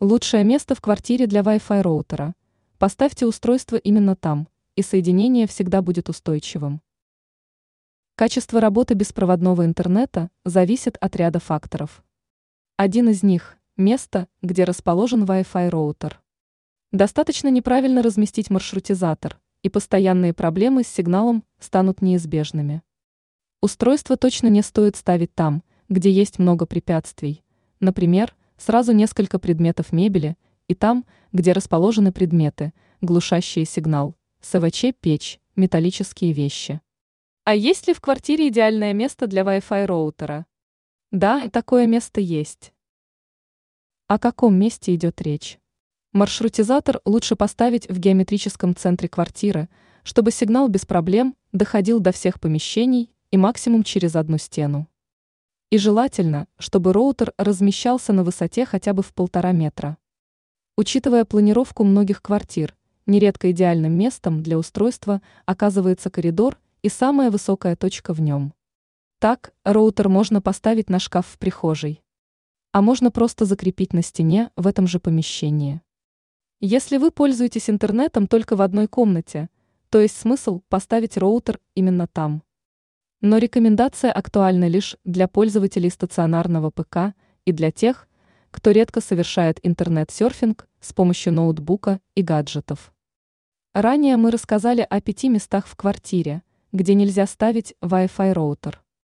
Лучшее место в квартире для Wi-Fi роутера. Поставьте устройство именно там, и соединение всегда будет устойчивым. Качество работы беспроводного интернета зависит от ряда факторов. Один из них – место, где расположен Wi-Fi роутер. Достаточно неправильно разместить маршрутизатор, и постоянные проблемы с сигналом станут неизбежными. Устройство точно не стоит ставить там, где есть много препятствий, например, сразу несколько предметов мебели, и там, где расположены предметы, глушащие сигнал, СВЧ-печь, металлические вещи. А есть ли в квартире идеальное место для Wi-Fi роутера? Да, такое место есть. О каком месте идет речь? Маршрутизатор лучше поставить в геометрическом центре квартиры, чтобы сигнал без проблем доходил до всех помещений и максимум через одну стену. И желательно, чтобы роутер размещался на высоте хотя бы в 1,5 метра. Учитывая планировку многих квартир, нередко идеальным местом для устройства оказывается коридор и самая высокая точка в нем. Так, роутер можно поставить на шкаф в прихожей. А можно просто закрепить на стене в этом же помещении. Если вы пользуетесь интернетом только в одной комнате, то есть смысл поставить роутер именно там. Но рекомендация актуальна лишь для пользователей стационарного ПК и для тех, кто редко совершает интернет-серфинг с помощью ноутбука и гаджетов. Ранее мы рассказали о 5 местах в квартире, где нельзя ставить Wi-Fi роутер.